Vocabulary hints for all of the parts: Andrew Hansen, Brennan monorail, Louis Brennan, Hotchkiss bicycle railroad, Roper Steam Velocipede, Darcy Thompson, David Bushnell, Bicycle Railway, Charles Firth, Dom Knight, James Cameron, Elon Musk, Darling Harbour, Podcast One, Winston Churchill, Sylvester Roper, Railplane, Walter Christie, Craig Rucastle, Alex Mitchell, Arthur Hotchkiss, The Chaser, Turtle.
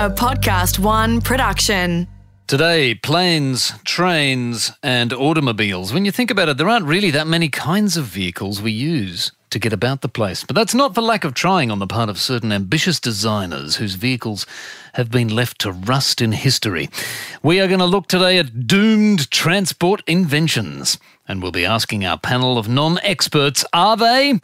A Podcast One production. Today, planes, trains and automobiles. When you think about it, there aren't really that many kinds of vehicles we use to get about the place. But that's not for lack of trying on the part of certain ambitious designers whose vehicles have been left to rust in history. We are going to look today at doomed transport inventions. And we'll be asking our panel of non-experts, are they...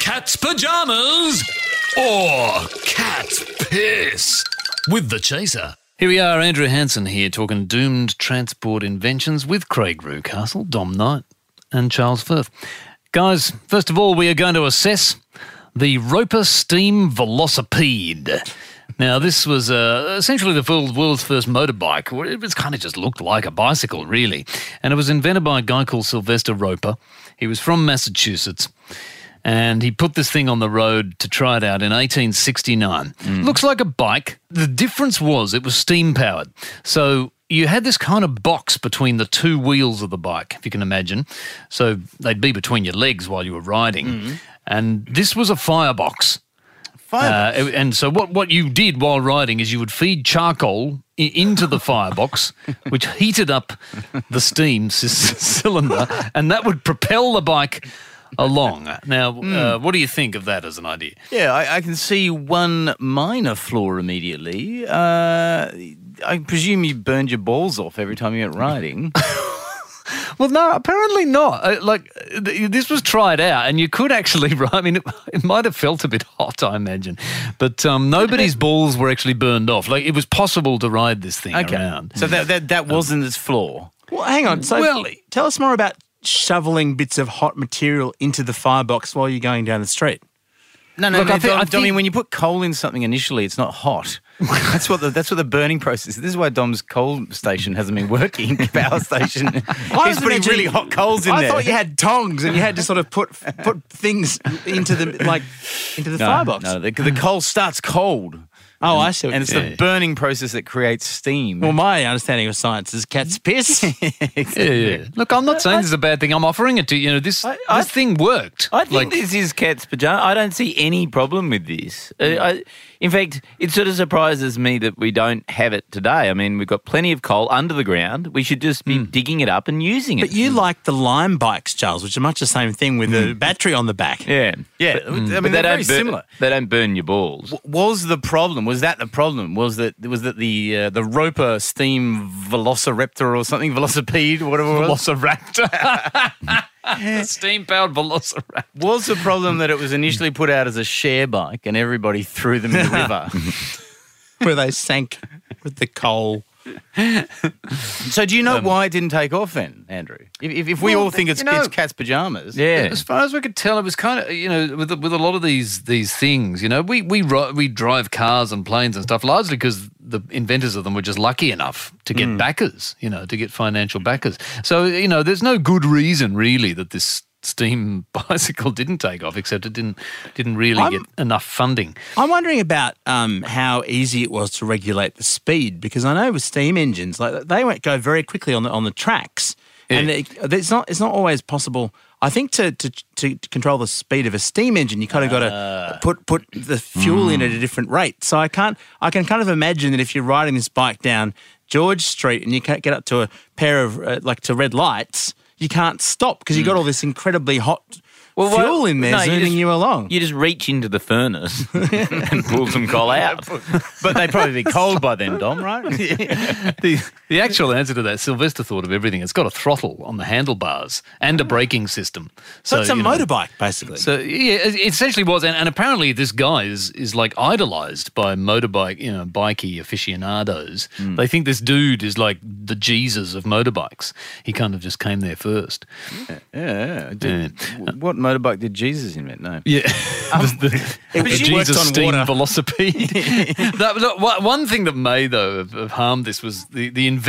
cat's pyjamas... or cat's piss with The Chaser. Here we are, Andrew Hansen here, talking doomed transport inventions with Craig Rucastle, Dom Knight and Charles Firth. Guys, first of all, we are going to assess the Roper Steam Velocipede. Now, this was essentially the world's first motorbike. It kind of just looked like a bicycle, really. And it was invented by a guy called Sylvester Roper. He was from Massachusetts. And he put this thing on the road to try it out in 1869. Looks like a bike. The difference was it was steam-powered. So you had this kind of box between the two wheels of the bike, if you can imagine. So they'd be between your legs while you were riding. And this was a firebox. And so what you did while riding is you would feed charcoal into the firebox, which heated up the steam cylinder, and that would propel the bike along. Now, what do you think of that as an idea? Yeah, I can see one minor flaw immediately. I presume you burned your balls off every time you went riding. Well, no, apparently not. This was tried out, and you could actually ride. I mean, it might have felt a bit hot, I imagine. But nobody's balls were actually burned off. Like, it was possible to ride this thing around. So that wasn't its flaw. Well, hang on. So tell us more about shoveling bits of hot material into the firebox while you're going down the street. I mean, when you put coal in something initially, it's not hot. That's what the burning process is. This is why Dom's coal station hasn't been working, power station. He's putting really hot coals in there. I thought you had tongs and you had to sort of put things into the firebox. No, the coal starts cold. Oh, I see. And it's the burning process that creates steam. Well, my understanding of science is cat's piss. Exactly. Look, I'm not saying this is a bad thing. I'm offering it to you. You know, this thing worked. I think this is cat's pajama. I don't see any problem with this. In fact, it sort of surprises me that we don't have it today. I mean, we've got plenty of coal under the ground. We should just be digging it up and using it. But you like the Lime bikes, Charles, which are much the same thing with a battery on the back. Yeah. Yeah. But, I mean, they're very similar. They don't burn your balls. Was that the problem? Was that the Roper Steam Velociraptor or something? Velocipede, whatever it was? Velociraptor. The steam-powered Velociraptor. Was the problem that it was initially put out as a share bike and everybody threw them in the river? Where they sank with the coal. So do you know why it didn't take off then, Andrew? If we all think it's cat's pyjamas. Yeah. As far as we could tell, it was kind of, you know, with a lot of these things, you know, we drive cars and planes and stuff largely because the inventors of them were just lucky enough to get backers, you know, to get financial backers. So, you know, there's no good reason really that this steam bicycle didn't take off, except it didn't really get enough funding. I'm wondering about how easy it was to regulate the speed, because I know with steam engines, like they go very quickly on the tracks, and it's not always possible. I think to control the speed of a steam engine, you kind of got to put the fuel in at a different rate. So I can kind of imagine that if you're riding this bike down George Street and you can't get up to a pair of to red lights, you can't stop because you've got all this incredibly hot fuel in there zooming you along. You just reach into the furnace and pull some coal out. But they'd probably be cold by then, Dom, right? Yeah. The actual answer to that, Sylvester thought of everything. It's got a throttle on the handlebars and a braking system. So it's a motorbike, basically. So yeah, it essentially was. And apparently this guy is like idolised by motorbike, you know, bikey aficionados. They think this dude is like the Jesus of motorbikes. He kind of just came there first. Yeah. What motorbike did Jesus invent? No. Yeah. The Jesus on steam velocipede. One thing that may, though, have harmed this was the inventor.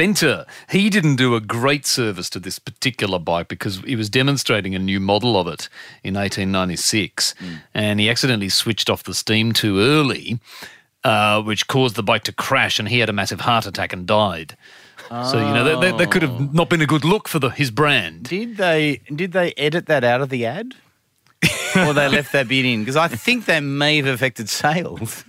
He didn't do a great service to this particular bike because he was demonstrating a new model of it in 1896 and he accidentally switched off the steam too early, which caused the bike to crash, and he had a massive heart attack and died. So, you know, that could have not been a good look for his brand. Did they edit that out of the ad? or they left that bit in, because I think that may have affected sales.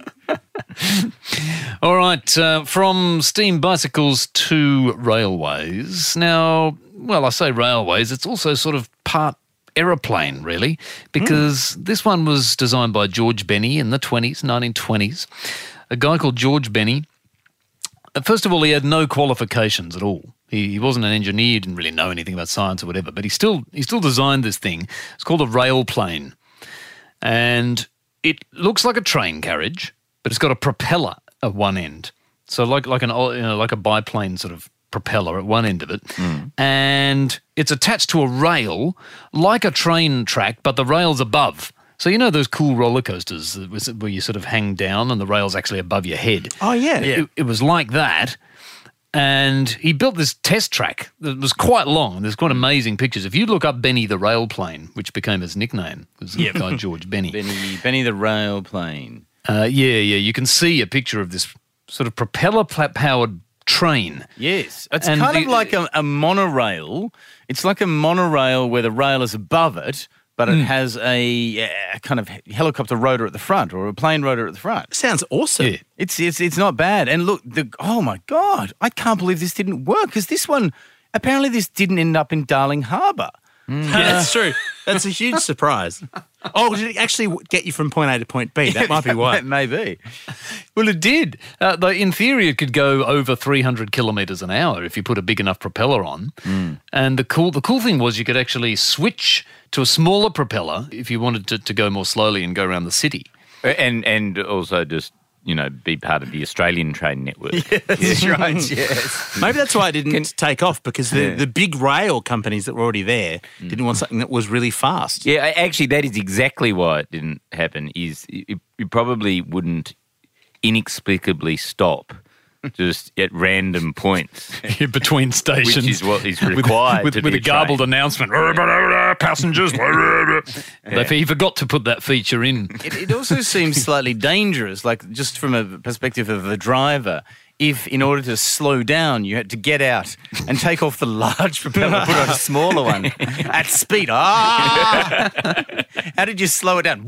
All right, from steam bicycles to railways. Now, well, I say railways, it's also sort of part aeroplane, really, because this one was designed by George Benny in the 1920s. A guy called George Benny. First of all, he had no qualifications at all. He wasn't an engineer, didn't really know anything about science or whatever, but he still designed this thing. It's called a railplane, and it looks like a train carriage, but it's got a propeller at one end, so like a biplane sort of propeller at one end of it, and it's attached to a rail like a train track, but the rail's above. So you know those cool roller coasters where you sort of hang down and the rail's actually above your head? Oh, yeah. It was like that, and he built this test track that was quite long, and there's quite amazing pictures. If you look up Benny the Railplane, which became his nickname, it was the guy George Benny. Benny the Railplane. You can see a picture of this sort of propeller-powered train. Yes. It's kind of like a monorail. It's like a monorail where the rail is above it, but it has a kind of helicopter rotor at the front, or a plane rotor at the front. Sounds awesome. Yeah. It's not bad. And look, oh, my God, I can't believe this didn't work, because apparently this didn't end up in Darling Harbour. Yeah, that's true. That's a huge surprise. Oh, did it actually get you from point A to point B? That might be why. That may be. Well, it did. Though in theory, it could go over 300 kilometres an hour if you put a big enough propeller on. And the cool thing was you could actually switch to a smaller propeller if you wanted to go more slowly and go around the city. And also just, be part of the Australian train network. Yes, that's right, yes. Maybe that's why it didn't take off, because the big rail companies that were already there didn't want something that was really fast. Yeah, actually, that is exactly why it didn't happen, is it probably wouldn't inexplicably stop just at random points. Between stations. Which is what is required with a garbled announcement. Passengers. He forgot to put that feature in. It also seems slightly dangerous, like just from a perspective of the driver, if in order to slow down you had to get out and take off the large propeller and put on a smaller one at speed. How did you slow it down?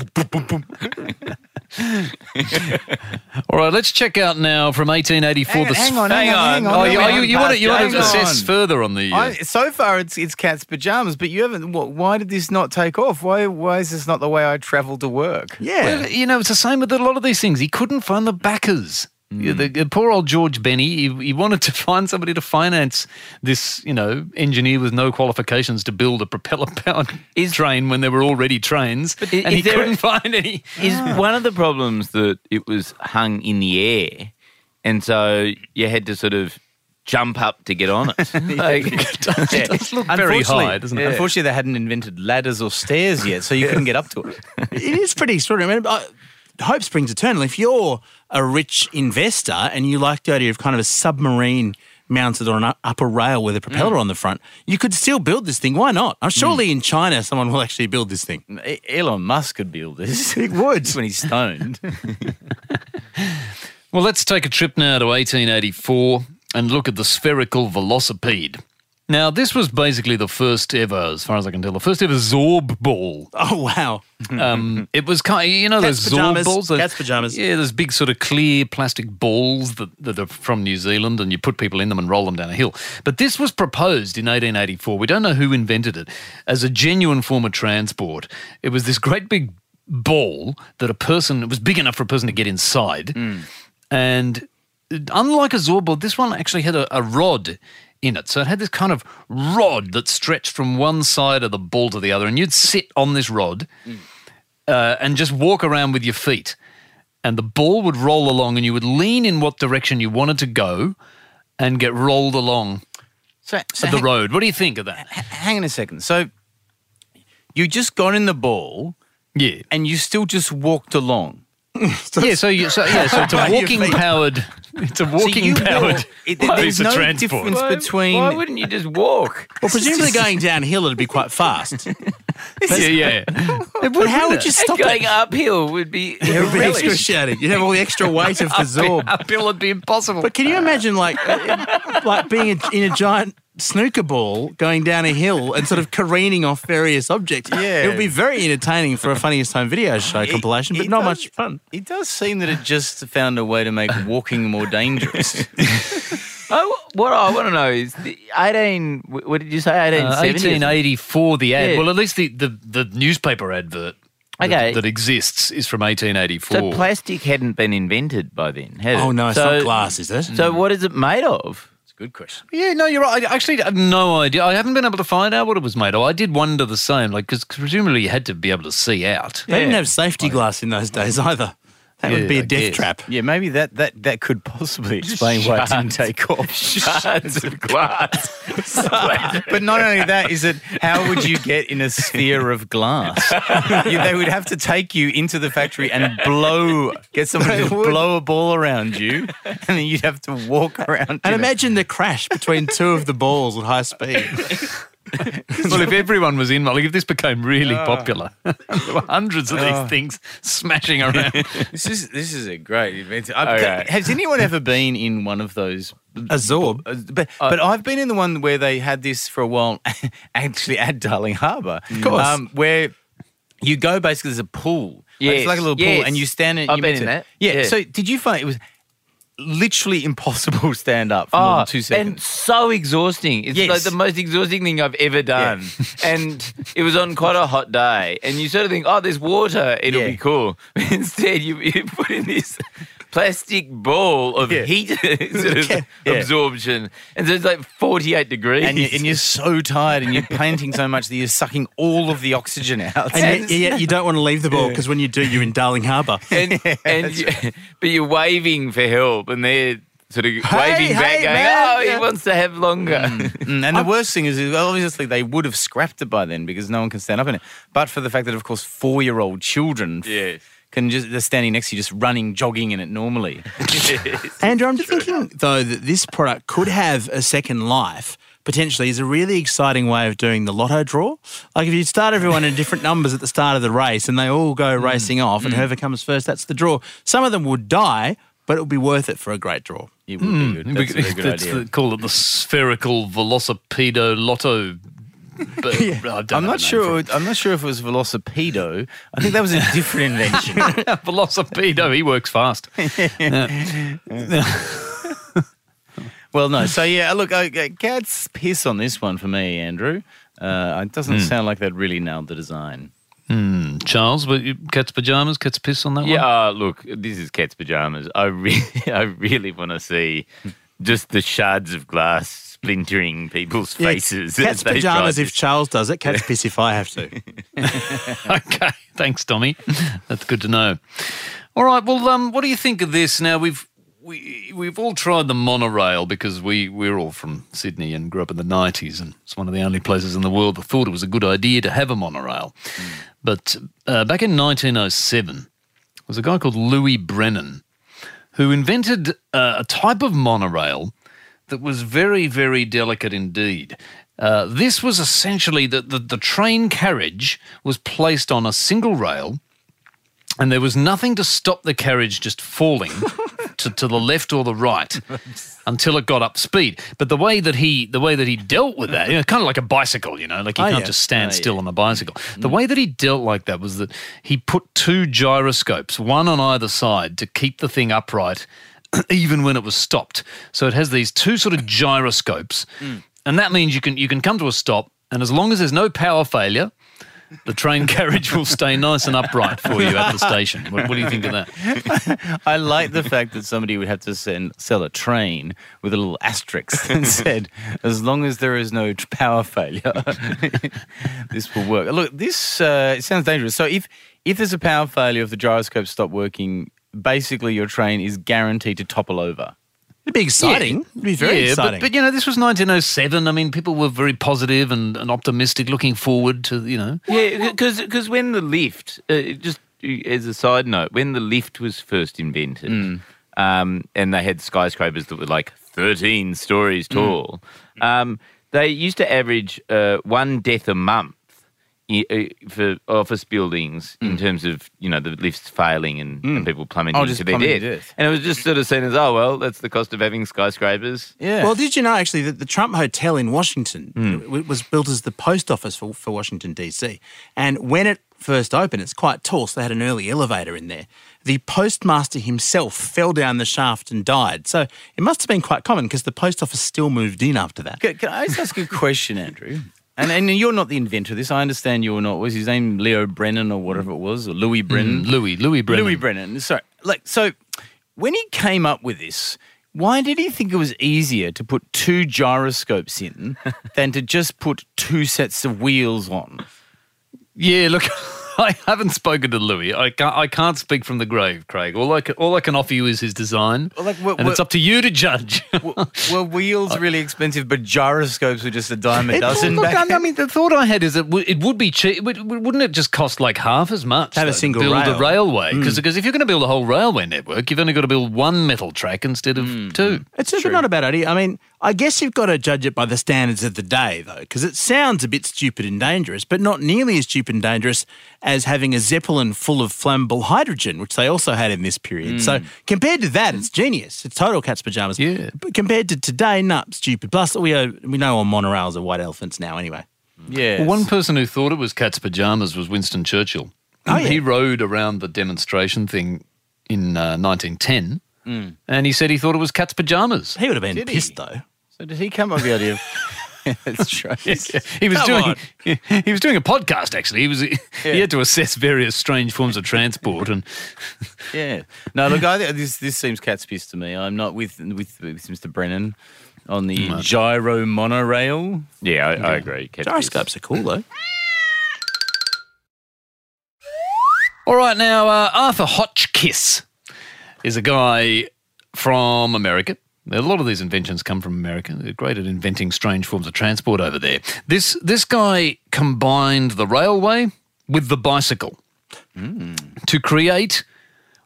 All right, let's check out now from 1884. Hang on. You want to assess further on the? So far, it's cat's pajamas. But you haven't. Why did this not take off? Why is this not the way I travel to work? Yeah, well, it's the same with a lot of these things. He couldn't find the backers. Yeah, the poor old George Benny, he wanted to find somebody to finance this, engineer with no qualifications to build a propeller-powered train when there were already trains, and he couldn't find any. Is one of the problems that it was hung in the air, and so you had to sort of jump up to get on it. It does look very high, doesn't it? Yeah. Unfortunately, they hadn't invented ladders or stairs yet, so you couldn't get up to it. It is pretty extraordinary. I mean, hope springs eternal. If you're a rich investor and you like the idea of kind of a submarine mounted on an upper rail with a propeller on the front, you could still build this thing. Why not? Surely in China someone will actually build this thing. Elon Musk could build this. He would. When he's stoned. Well, let's take a trip now to 1884 and look at the spherical velocipede. Now, this was basically the first ever, as far as I can tell, the first ever Zorb ball. Oh, wow. It was kind of, those Zorb balls? Cat's pajamas. Yeah, those big sort of clear plastic balls that are from New Zealand, and you put people in them and roll them down a hill. But this was proposed in 1884. We don't know who invented it, as a genuine form of transport. It was this great big ball that it was big enough for a person to get inside. And unlike a Zorb ball, this one actually had a rod in it. So it had this kind of rod that stretched from one side of the ball to the other, and you'd sit on this rod and just walk around with your feet, and the ball would roll along and you would lean in what direction you wanted to go and get rolled along the road. What do you think of that? Hang on a second. So you just got in the ball and you still just walked along. So it's a walking-powered piece of transport. Why wouldn't you just walk? Well, presumably going downhill it would be quite fast. But how would you stop it? Going uphill would be... It would be excruciating. You'd have all the extra weight of the Zorb. Uphill would be impossible. But can you imagine, like being in a giant snooker ball going down a hill and sort of careening off various objects. Yeah. It would be very entertaining for a Funniest Home Video Show compilation, but not much fun. It does seem that it just found a way to make walking more dangerous. What I want to know is the 18. What did you say? 1884. The ad. Yeah. Well, at least the newspaper advert. Okay. That exists is from 1884. So plastic hadn't been invented by then, had it? Oh, no, it's not glass, is it? So what is it made of? It's a good question. Yeah, no, you're right. I actually have no idea. I haven't been able to find out what it was made of. I did wonder the same, like, because presumably you had to be able to see out. They didn't have safety glass in those days either. That would be a death trap. Yeah, maybe that could possibly explain why it didn't take off. Shards of glass. But not only that, is it how would you get in a sphere of glass? They would have to take you into the factory and get somebody to blow a ball around you, and then you'd have to walk around. And imagine the crash between two of the balls at high speed. Well, if everyone was in, like if this became really popular, there were hundreds of these things smashing around. This is a great invention. Has anyone ever been in one of those? A Zorb. But I've been in the one where they had this for a while, actually at Darling Harbour. Of course. Where you go basically, there's a pool. Yes. Like, it's like a little pool and you stand in it. I've been in that. Yeah. So did you find it was literally impossible stand up for more than 2 seconds. And so exhausting. It's like the most exhausting thing I've ever done. Yeah. And it was on quite a hot day. And you sort of think, there's water. It'll be cool. But instead, you put in this plastic ball of heat absorption. And so it's like 48 degrees. And you're so tired and you're panting so much that you're sucking all of the oxygen out. And you don't want to leave the ball because when you do, you're in Darling Harbour. But you're waving for help and they're sort of waving back going, he wants to have longer. And the worst thing is obviously they would have scrapped it by then because no one can stand up in it. But for the fact that, of course, 4-year-old children... Yes. They're standing next to you, just running, jogging in it normally. Andrew, I'm just thinking, though, that this product could have a second life, potentially, is a really exciting way of doing the lotto draw. Like if you start everyone in different numbers at the start of the race and they all go racing off and whoever comes first, that's the draw. Some of them would die, but it would be worth it for a great draw. It would be good. That's a good idea. Call it the spherical velocipedo lotto. But I'm not sure if it was Velocipedo. I think that was a different invention. Velocipedo, he works fast. Well, no. So, look, cat's piss on this one for me, Andrew. It doesn't sound like that really nailed the design. Charles, cat's pajamas, cat's piss on that one? Yeah, look, this is cat's pajamas. I really want to see just the shards of glass splintering people's faces. Cat's pajamas if Charles does it, cat's piss if I have to. Okay, thanks, Tommy. That's good to know. All right, well, what do you think of this? Now, we've all tried the monorail because we're all from Sydney and grew up in the 90s and it's one of the only places in the world that thought it was a good idea to have a monorail. But back in 1907, there was a guy called Louis Brennan who invented a type of monorail that was very, very delicate indeed. This was essentially that the train carriage was placed on a single rail and there was nothing to stop the carriage just falling to the left or the right until it got up speed. But the way that he dealt with that, kind of like a bicycle, like you can't just stand still on a bicycle. The way that he dealt like that was that he put two gyroscopes, one on either side, to keep the thing upright even when it was stopped. So it has these two sort of gyroscopes and that means you can come to a stop and as long as there's no power failure, the train carriage will stay nice and upright for you at the station. What do you think of that? I like the fact that somebody would have to sell a train with a little asterisk that said, as long as there is no power failure, this will work. Look, this it sounds dangerous. So if there's a power failure, if the gyroscopes stop working, basically your train is guaranteed to topple over. It'd be exciting. Yeah. It'd be very exciting. But, this was 1907. I mean, people were very positive and optimistic, looking forward to, Yeah, because when the lift, just as a side note, when the lift was first invented and they had skyscrapers that were like 13 stories tall, they used to average one death a month for office buildings in terms of, you know, the lifts failing and people plummeting into their death. And it was just sort of seen as, oh, well, that's the cost of having skyscrapers. Yeah. Well, did you know, actually, that the Trump Hotel in Washington was built as the post office for Washington, D.C. And when it first opened, it's quite tall, so they had an early elevator in there. The postmaster himself fell down the shaft and died. So it must have been quite common because the post office still moved in after that. Can I just ask a question, Andrew? And you're not the inventor of this. I understand you're not. Was his name Leo Brennan or whatever it was? Or Louis Brennan? Louis Brennan. Sorry. Like, so when he came up with this, why did he think it was easier to put two gyroscopes in than to just put two sets of wheels on? Yeah, look, I haven't spoken to Louis. I can't speak from the grave, Craig. All I can offer you is his design, and it's up to you to judge. Were wheels really expensive, but gyroscopes were just a dime a dozen? Look, I mean, the thought I had is it would be cheap. Wouldn't it just cost like half as much to have a single build a railway? Because if you're going to build a whole railway network, you've only got to build one metal track instead of two. It's just not a bad idea. I mean, I guess you've got to judge it by the standards of the day, though, because it sounds a bit stupid and dangerous, but not nearly as stupid and dangerous as having a Zeppelin full of flammable hydrogen, which they also had in this period. So compared to that, it's genius. It's total cat's pajamas. Yeah. But compared to today, nah, stupid. Plus, we know all monorails are white elephants now anyway. Yeah. Well, one person who thought it was cat's pajamas was Winston Churchill. Oh, yeah. He rode around the demonstration thing in 1910 and he said he thought it was cat's pajamas. He would have been pissed, though. So did he come up with the idea of... That's right. He was doing a podcast. Actually, he had to assess various strange forms of transport and. Yeah. No, look, this seems cat's piss to me. I'm not with Mr. Brennan on the gyro monorail. Yeah, I agree. Gyroscopes are cool though. All right, now Arthur Hotchkiss is a guy from America. A lot of these inventions come from America. They're great at inventing strange forms of transport over there. This guy combined the railway with the bicycle to create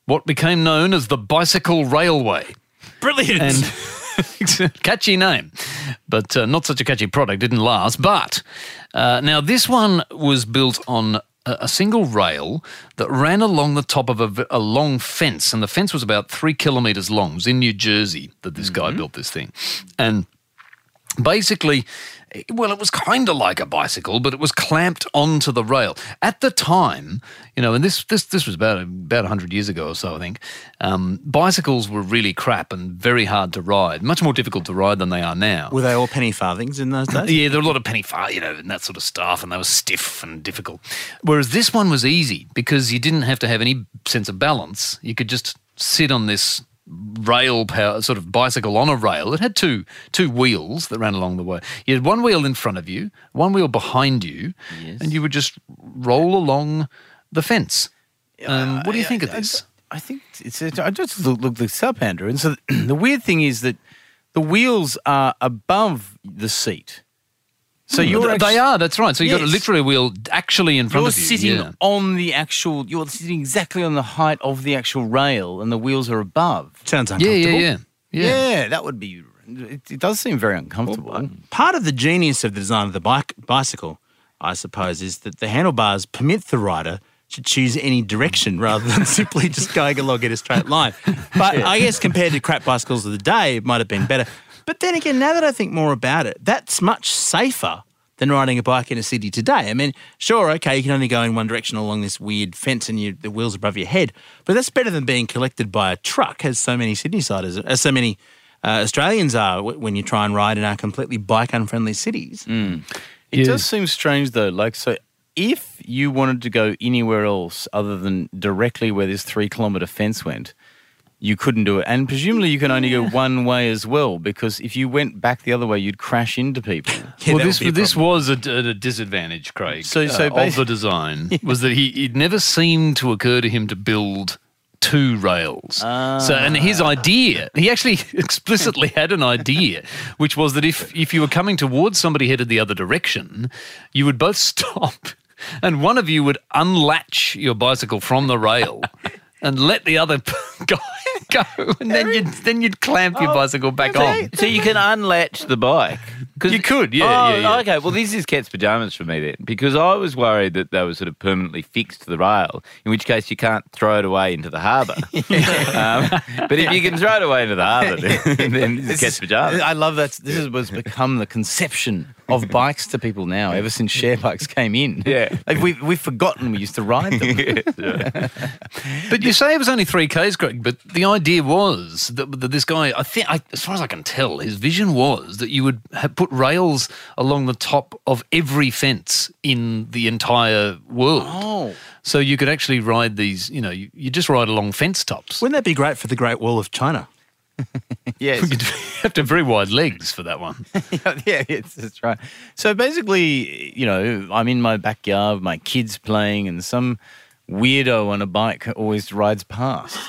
what became known as the Bicycle Railway. Brilliant. And catchy name, but not such a catchy product. Didn't last. But now this one was built on a single rail that ran along the top of a long fence, and the fence was about 3 kilometres long. It was in New Jersey that this guy built this thing. And basically, well, it was kind of like a bicycle, but it was clamped onto the rail. At the time, you know, and this was about 100 years ago or so, I think, bicycles were really crap and very hard to ride, much more difficult to ride than they are now. Were they all penny farthings in those days? Yeah, there were a lot of penny farthings, you know, and that sort of stuff, and they were stiff and difficult. Whereas this one was easy because you didn't have to have any sense of balance. You could just sit on this rail power, sort of bicycle on a rail. It had two wheels that ran along the way. You had one wheel in front of you, one wheel behind you, and you would just roll along the fence. What do you think of this? I think it's... I just looked this up, Andrew, and so the weird thing is that the wheels are above the seat. So they are, that's right. So you've got literally a wheel actually in front of you. You're sitting exactly on the height of the actual rail and the wheels are above. Sounds uncomfortable. Yeah, that would be, it does seem very uncomfortable. Well, part of the genius of the design of the bicycle, I suppose, is that the handlebars permit the rider to choose any direction rather than simply just going along in a straight line. But I guess compared to crap bicycles of the day, it might have been better. But then again, now that I think more about it, that's much safer than riding a bike in a city today. I mean, sure, okay, you can only go in one direction along this weird fence and the wheels above your head, but that's better than being collected by a truck, as so many Sydneysiders, as so many Australians are when you try and ride in our completely bike-unfriendly cities. It does seem strange, though. Like, so if you wanted to go anywhere else other than directly where this 3-kilometre fence went, you couldn't do it. And presumably you can only go one way as well, because if you went back the other way, you'd crash into people. This was a disadvantage, Craig, so of the design, was that it never seemed to occur to him to build two rails. And his idea, he actually explicitly had an idea, which was that if you were coming towards somebody headed the other direction, you would both stop and one of you would unlatch your bicycle from the rail and let the other guy go, and then you'd clamp your bicycle back on. So you can unlatch the bike. You could, yeah. Okay, well, this is cat's pajamas for me then, because I was worried that they were sort of permanently fixed to the rail, in which case you can't throw it away into the harbour. But if you can throw it away into the harbour, then it's cat's pajamas. I love that. This is what's become the conception of bikes to people now, ever since share bikes came in. Yeah. Like we've forgotten we used to ride them. But you say it was only 3Ks, Greg, but the idea was that this guy, I think, as far as I can tell, his vision was that you would have put rails along the top of every fence in the entire world. Oh. So you could actually ride these, you know, you just ride along fence tops. Wouldn't that be great for the Great Wall of China? Yes. You have to have very wide legs for that one. Yeah, that's right. So basically, you know, I'm in my backyard, my kids playing, and some weirdo on a bike always rides past.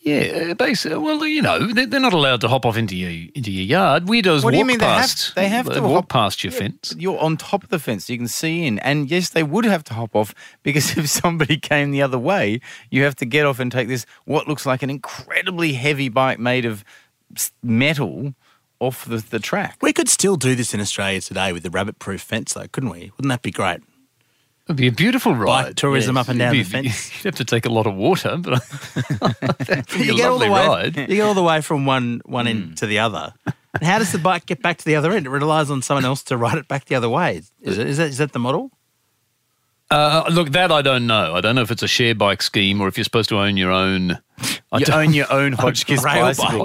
Yeah, basically. Well, you know, they're not allowed to hop off into your yard. Weirdos walk past. What do you mean they have to walk past your fence? You're on top of the fence. You can see in. And yes, they would have to hop off because if somebody came the other way, you have to get off and take this, what looks like an incredibly heavy bike made of metal, off the track. We could still do this in Australia today with the rabbit-proof fence, though, couldn't we? Wouldn't that be great? It'd be a beautiful ride. Bike tourism up and down the fence. You'd have to take a lot of water, but that'd be a lovely ride. You get all the way from one end to the other. And how does the bike get back to the other end? It relies on someone else to ride it back the other way. Is that the model? Look, that I don't know. I don't know if it's a share bike scheme or if you're supposed to own your own. Own your own Hotchkiss bicycle.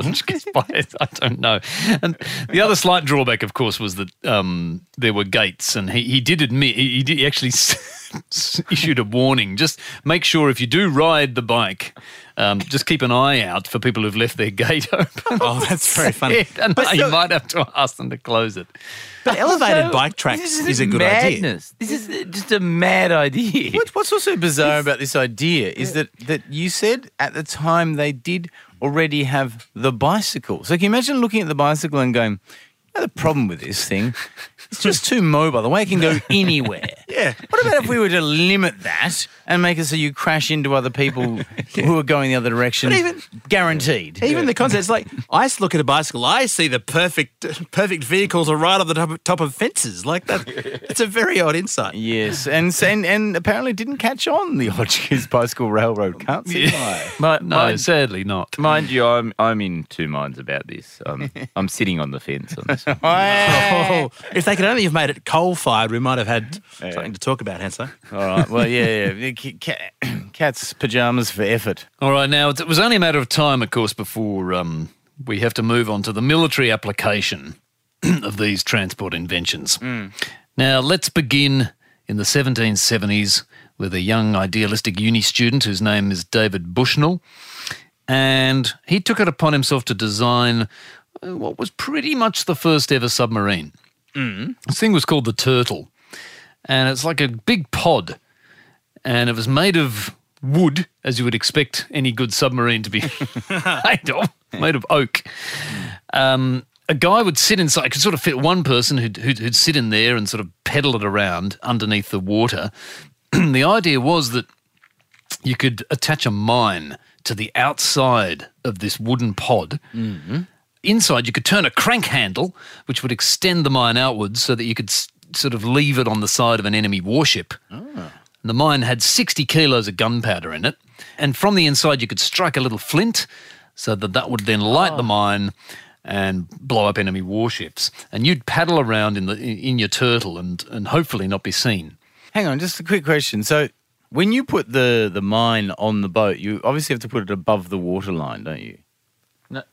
I don't know. And the other slight drawback, of course, was that there were gates, and he did admit, he actually issued a warning. Just make sure if you do ride the bike, just keep an eye out for people who've left their gate open. Oh, that's very funny. And you might have to ask them to close it. But elevated bike tracks is a good madness. Idea. This is just a mad idea. What's also bizarre about this idea is that you said at the time they did already have the bicycle. So can you imagine looking at the bicycle and going, the problem with this thing, it's just too mobile. The way it can go anywhere. Yeah. What about if we were to limit that and make it so you crash into other people who are going the other direction? But even guaranteed. Even the concept's like, I look at a bicycle, I see the perfect vehicles are right on the top of fences. Like that. It's a very odd insight. Yes, and apparently didn't catch on, the Hotchkiss bicycle railroad. Can't see why. No, sadly not. Mind you, I'm in two minds about this. I'm sitting on the fence on this. Oh, if they could only have made it coal-fired, we might have had something to talk about, Hansler. All right, well, Cat's pajamas for effort. All right, now, it was only a matter of time, of course, before we have to move on to the military application of these transport inventions. Mm. Now, let's begin in the 1770s with a young idealistic uni student whose name is David Bushnell, and he took it upon himself to design what was pretty much the first ever submarine. Mm. This thing was called the Turtle, and it's like a big pod, and it was made of wood, as you would expect any good submarine to be made of oak. A guy would sit inside, it could sort of fit one person who'd sit in there and sort of pedal it around underneath the water. The idea was that you could attach a mine to the outside of this wooden pod. Mm-hmm. Inside, you could turn a crank handle, which would extend the mine outwards so that you could sort of leave it on the side of an enemy warship. Oh. And the mine had 60 kilos of gunpowder in it. And from the inside, you could strike a little flint so that would then light the mine and blow up enemy warships. And you'd paddle around in your Turtle and hopefully not be seen. Hang on, just a quick question. So when you put the mine on the boat, you obviously have to put it above the waterline, don't you? No.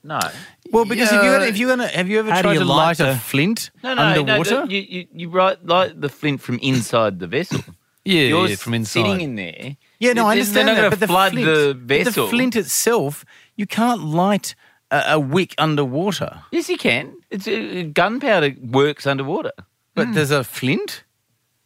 Well, because have you ever tried to light a flint underwater? No, you light the flint from inside the vessel. You're from inside. Sitting in there. Yeah, no, I understand that. But the flint itself, you can't light a wick underwater. Yes, you can. It's gunpowder works underwater. But there's a flint.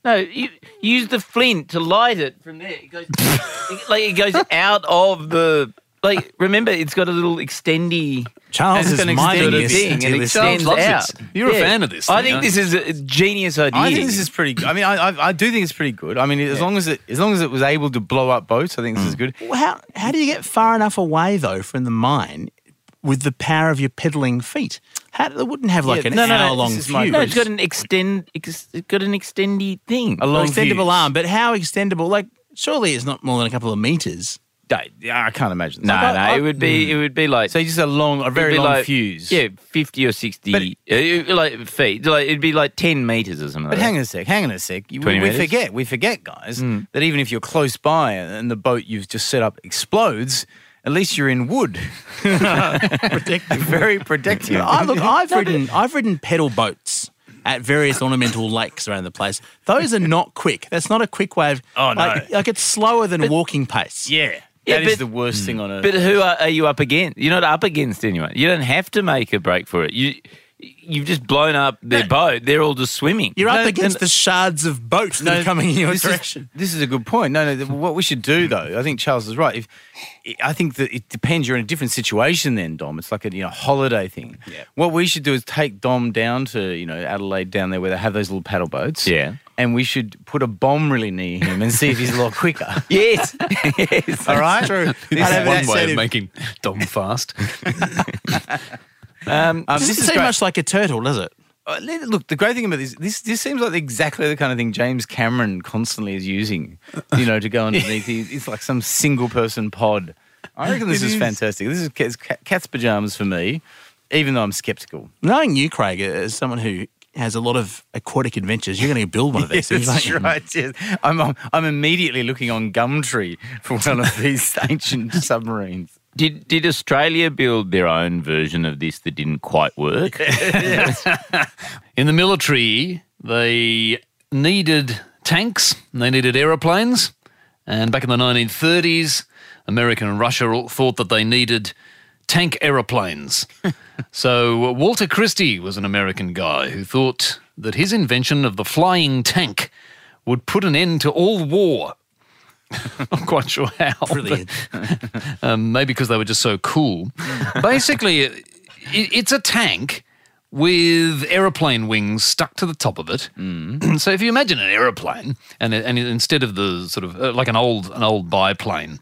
No, you use the flint to light it from there. It goes it goes out of the. Like, remember, it's got a little extendy. Charles is minding this thing, and it extends out. You're a fan of this. I think this is a genius idea. I think this is pretty good. I mean, I do think it's pretty good. I mean, as long as it was able to blow up boats, I think this is good. Well, how do you get far enough away though from the mine with the power of your pedalling feet. It wouldn't have like an hour-long view. No, it's got an extendy thing. A long extendable arm, but how extendable? Like, surely it's not more than a couple of metres. I can't imagine. No, it would be. It would be like so. Just a very long fuse. Yeah, 50 or 60, feet. Like it'd be like 10 meters or something. But hang on a sec. We forget, guys, that even if you're close by and the boat you've just set up explodes, at least you're in wood. Protective, very protective. I've ridden pedal boats at various ornamental lakes around the place. Those are not quick. That's not a quick way of... Oh, no. Like it's slower than walking pace. Yeah. That is the worst thing on earth. But who are you up against? You're not up against anyone. You don't have to make a break for it. You've just blown up their boat. They're all just swimming. You're up against the shards of boats that are coming in your direction. This is a good point. No, what we should do, though, I think Charles is right. I think that it depends. You're in a different situation then, Dom. It's like a holiday thing. Yeah. What we should do is take Dom down to Adelaide down there where they have those little paddle boats. Yeah. And we should put a bomb really near him and see if he's a lot quicker. Yes. All right? True. This is one way of making Dom fast. Doesn't seem much like a turtle, does it? Look, the great thing about this seems like exactly the kind of thing James Cameron constantly is using, to go underneath. It's like some single-person pod. I reckon this is fantastic. This is cat's pajamas for me, even though I'm sceptical. Knowing you, Craig, as someone who has a lot of aquatic adventures, you're going to build one of these. That's right. Yes. I'm immediately looking on Gumtree for one of these ancient submarines. Did Australia build their own version of this that didn't quite work? Yes. In the military, they needed tanks and they needed aeroplanes. And back in the 1930s, America and Russia thought that they needed tank aeroplanes. So Walter Christie was an American guy who thought that his invention of the flying tank would put an end to all war. Not quite sure how. Brilliant. Maybe because they were just so cool. Basically, it's a tank with aeroplane wings stuck to the top of it. Mm. So if you imagine an aeroplane, and instead of the sort of like an old biplane,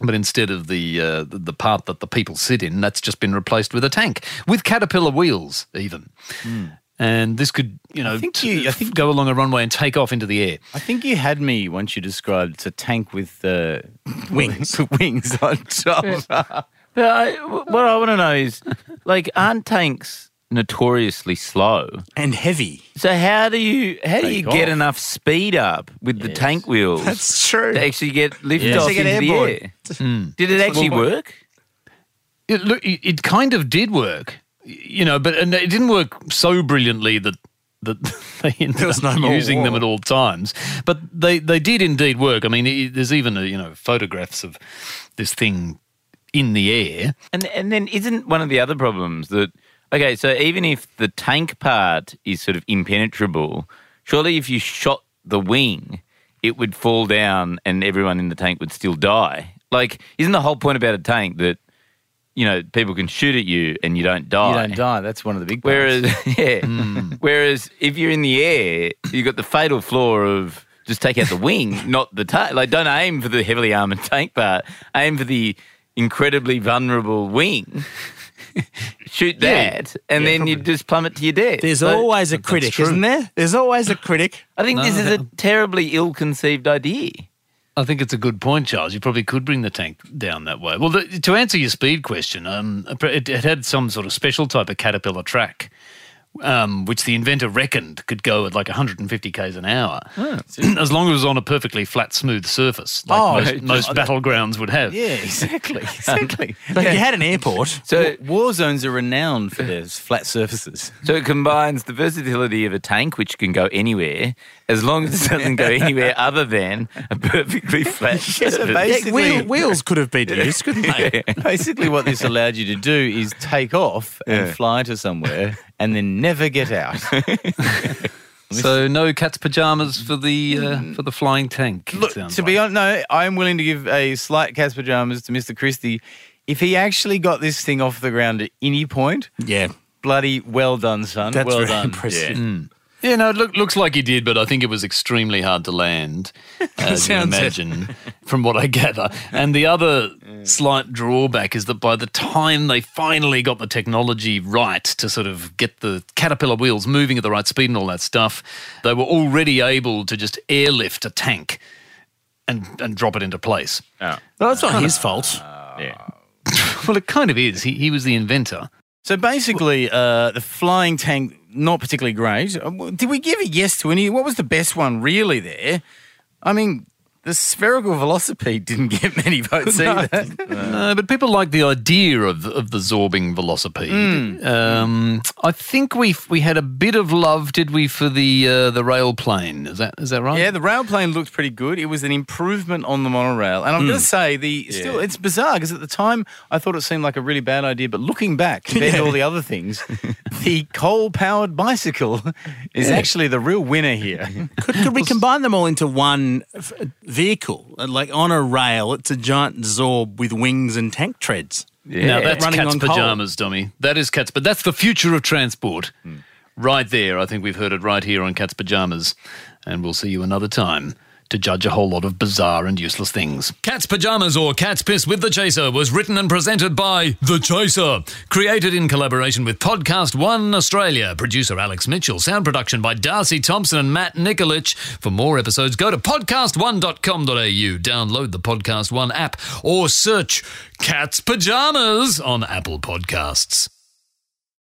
but instead of the part that the people sit in, that's just been replaced with a tank with caterpillar wheels, even. Mm. And this could, I think go along a runway and take off into the air. I think you had me once you described it's a tank with wings on top. What I want to know is, aren't tanks notoriously slow and heavy? So how do you get enough speed up with the tank wheels? That's true. To actually get lift off into airborne. The air. Did it actually work? It kind of did work. But it didn't work so brilliantly that they ended up using them at all times. But they did indeed work. I mean, there's even photographs of this thing in the air. And then isn't one of the other problems that so even if the tank part is sort of impenetrable, surely if you shot the wing, it would fall down and everyone in the tank would still die. Like, isn't the whole point about a tank that people can shoot at you and you don't die. That's one of the big parts. Whereas if you're in the air, you've got the fatal flaw of just take out the wing, not the tank. Like, don't aim for the heavily armoured tank part. Aim for the incredibly vulnerable wing. Shoot that, then you just plummet to your death. There's always a critic, isn't there? There's always a critic. I think this is a terribly ill-conceived idea. I think it's a good point, Charles. You probably could bring the tank down that way. Well, to answer your speed question, it had some sort of special type of caterpillar track, which the inventor reckoned could go at like 150 k's an hour, as long as it was on a perfectly flat, smooth surface, like most battlegrounds would have. Yeah, exactly. But you had an airport. So war zones are renowned for their flat surfaces. So it combines the versatility of a tank, which can go anywhere, as long as it doesn't go anywhere other than a perfectly flat surface. Wheels could have been used, couldn't they? Yeah. Basically what this allowed you to do is take off and fly to somewhere and then never get out. So no cat's pajamas for the flying tank. Look, to be honest, no, I'm willing to give a slight cat's pajamas to Mr. Christie. If he actually got this thing off the ground at any point, bloody well done, son. That's well done. Impressive. Yeah. Mm. Yeah, no, it looks like he did, but I think it was extremely hard to land, as you imagine, from what I gather. And the other slight drawback is that by the time they finally got the technology right to sort of get the caterpillar wheels moving at the right speed and all that stuff, they were already able to just airlift a tank and drop it into place. Oh. Well, that's not his fault. Yeah. Well, it kind of is. He was the inventor. So basically, the flying tank, not particularly great. Did we give a yes to any? What was the best one really there? I mean, the spherical velocipede didn't get many votes either. No, but people like the idea of the zorbing velocipede. I think we had a bit of love, did we, for the Railplane? Is that right? Yeah, the Railplane looked pretty good. It was an improvement on the monorail, and I'm going to say still it's bizarre because at the time I thought it seemed like a really bad idea, but looking back compared to all the other things, the coal-powered bicycle is actually the real winner here. Could we combine them all into one vehicle, like on a rail? It's a giant Zorb with wings and tank treads. Yeah. Now that's running cat's pajamas, dummy. That is cat's, but that's the future of transport, right there. I think we've heard it right here on Cat's Pajamas, and we'll see you another time to judge a whole lot of bizarre and useless things. Cat's Pajamas or Cat's Piss with The Chaser was written and presented by The Chaser. Created in collaboration with Podcast One Australia. Producer Alex Mitchell. Sound production by Darcy Thompson and Matt Nikolic. For more episodes, go to podcastone.com.au. Download the Podcast One app or search Cat's Pajamas on Apple Podcasts.